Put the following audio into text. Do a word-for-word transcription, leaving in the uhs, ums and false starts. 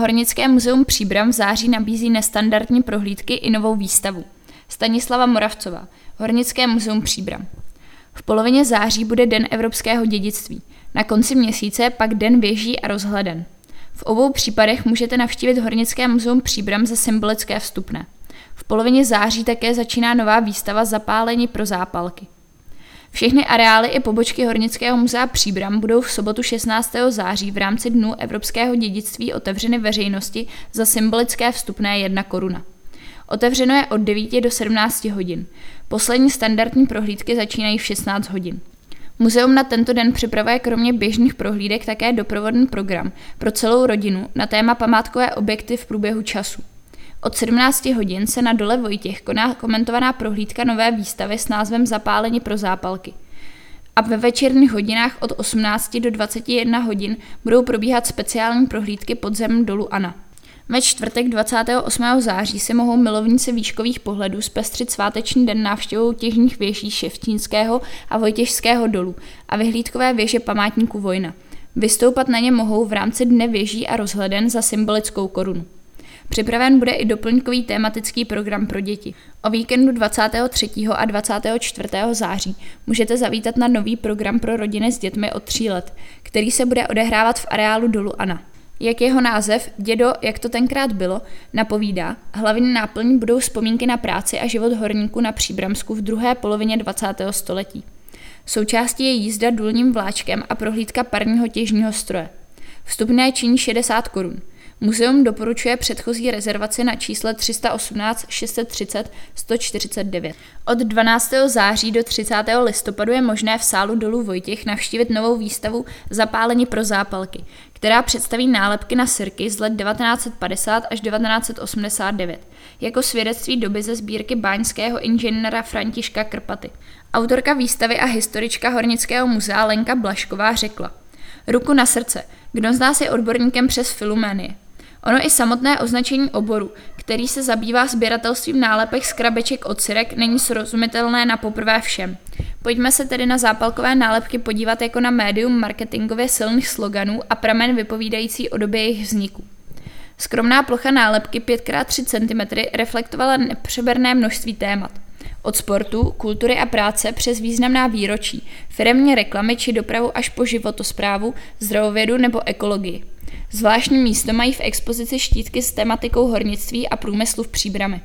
Hornické muzeum Příbram v září nabízí nestandardní prohlídky i novou výstavu. Stanislava Moravcová, Hornické muzeum Příbram. V polovině září bude Den evropského dědictví, na konci měsíce pak Den věží a rozhleden. V obou případech můžete navštívit Hornické muzeum Příbram za symbolické vstupné. V polovině září také začíná nová výstava Zapálení pro zápalky. Všechny areály i pobočky Hornického muzea Příbram budou v sobotu šestnáctého září v rámci Dnů evropského dědictví otevřeny veřejnosti za symbolické vstupné jedna koruna. Otevřeno je od devíti do sedmnácti hodin. Poslední standardní prohlídky začínají v šestnáct hodin. Muzeum na tento den připravuje kromě běžných prohlídek také doprovodný program pro celou rodinu na téma památkové objekty v průběhu času. Od sedmnácti hodin se na dole Vojtěch koná komentovaná prohlídka nové výstavy s názvem Zapálení pro zápalky. A ve večerních hodinách od osmnácti do dvaceti jedné hodin budou probíhat speciální prohlídky pod zem dolu Ana. Ve čtvrtek dvacátého osmého září si mohou milovníci výškových pohledů zpestřit sváteční den návštěvou těžních věží Ševčínského a Vojtěšského dolu a vyhlídkové věže památníku Vojna. Vystoupat na ně mohou v rámci Dne věží a rozhleden za symbolickou korunu. Připraven bude i doplňkový tematický program pro děti. O víkendu dvacátého třetího a dvacátého čtvrtého září můžete zavítat na nový program pro rodiny s dětmi od tří let, který se bude odehrávat v areálu dolu Ana. Jak jeho název Dědo, jak to tenkrát bylo, napovídá, hlavní náplň budou vzpomínky na práci a život horníků na Příbramsku v druhé polovině dvacátého století. Součástí je jízda důlním vláčkem a prohlídka parního těžního stroje. Vstupné činí šedesát korun. Muzeum doporučuje předchozí rezervaci na čísle tři sta osmnáct šest set třicet sto čtyřicet devět. Od dvanáctého září do třicátého listopadu je možné v sálu dolů Vojtěch navštívit novou výstavu Zapálení pro zápalky, která představí nálepky na sirky z let devatenáct padesát až devatenáct osmdesát devět, jako svědectví doby ze sbírky báňského inženýra Františka Krpaty. Autorka výstavy a historička Hornického muzea Lenka Blašková řekla: "Ruku na srdce, kdo z nás je odborníkem přes filumeny? Ono i samotné označení oboru, který se zabývá sběratelstvím nálepek z krabeček od sirek, není srozumitelné na poprvé všem. Pojďme se tedy na zápalkové nálepky podívat jako na médium marketingově silných sloganů a pramen vypovídající o době jejich vzniku." Skromná plocha nálepky pět krát tři centimetry reflektovala nepřeberné množství témat. Od sportu, kultury a práce přes významná výročí, firemní reklamy či dopravu až po životosprávu, zdravovědu nebo ekologii. Zvláštní místo mají v expozici štítky s tematikou hornictví a průmyslu v Příbrami.